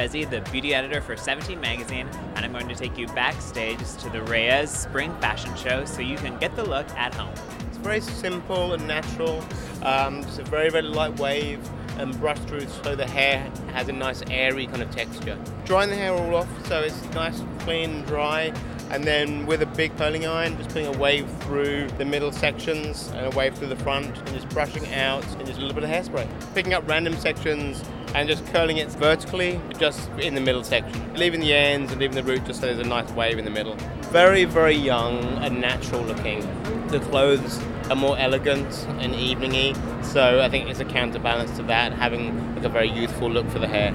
Fezzi, the beauty editor for 17 Magazine, and I'm going to take you backstage to the Reyes Spring Fashion Show so you can get the look at home. It's very simple and natural. It's a very, very light wave and brush through so the hair has a nice airy kind of texture. Drying the hair all off so it's nice, clean and dry, and then with a big curling iron just putting a wave through the middle sections and a wave through the front and just brushing out and just a little bit of hairspray. Picking up random sections and just curling it vertically just in the middle section. Leaving the ends and leaving the root just so there's a nice wave in the middle. Very, very young and natural looking. The clothes are more elegant and evening-y, so I think it's a counterbalance to that, having like a very youthful look for the hair.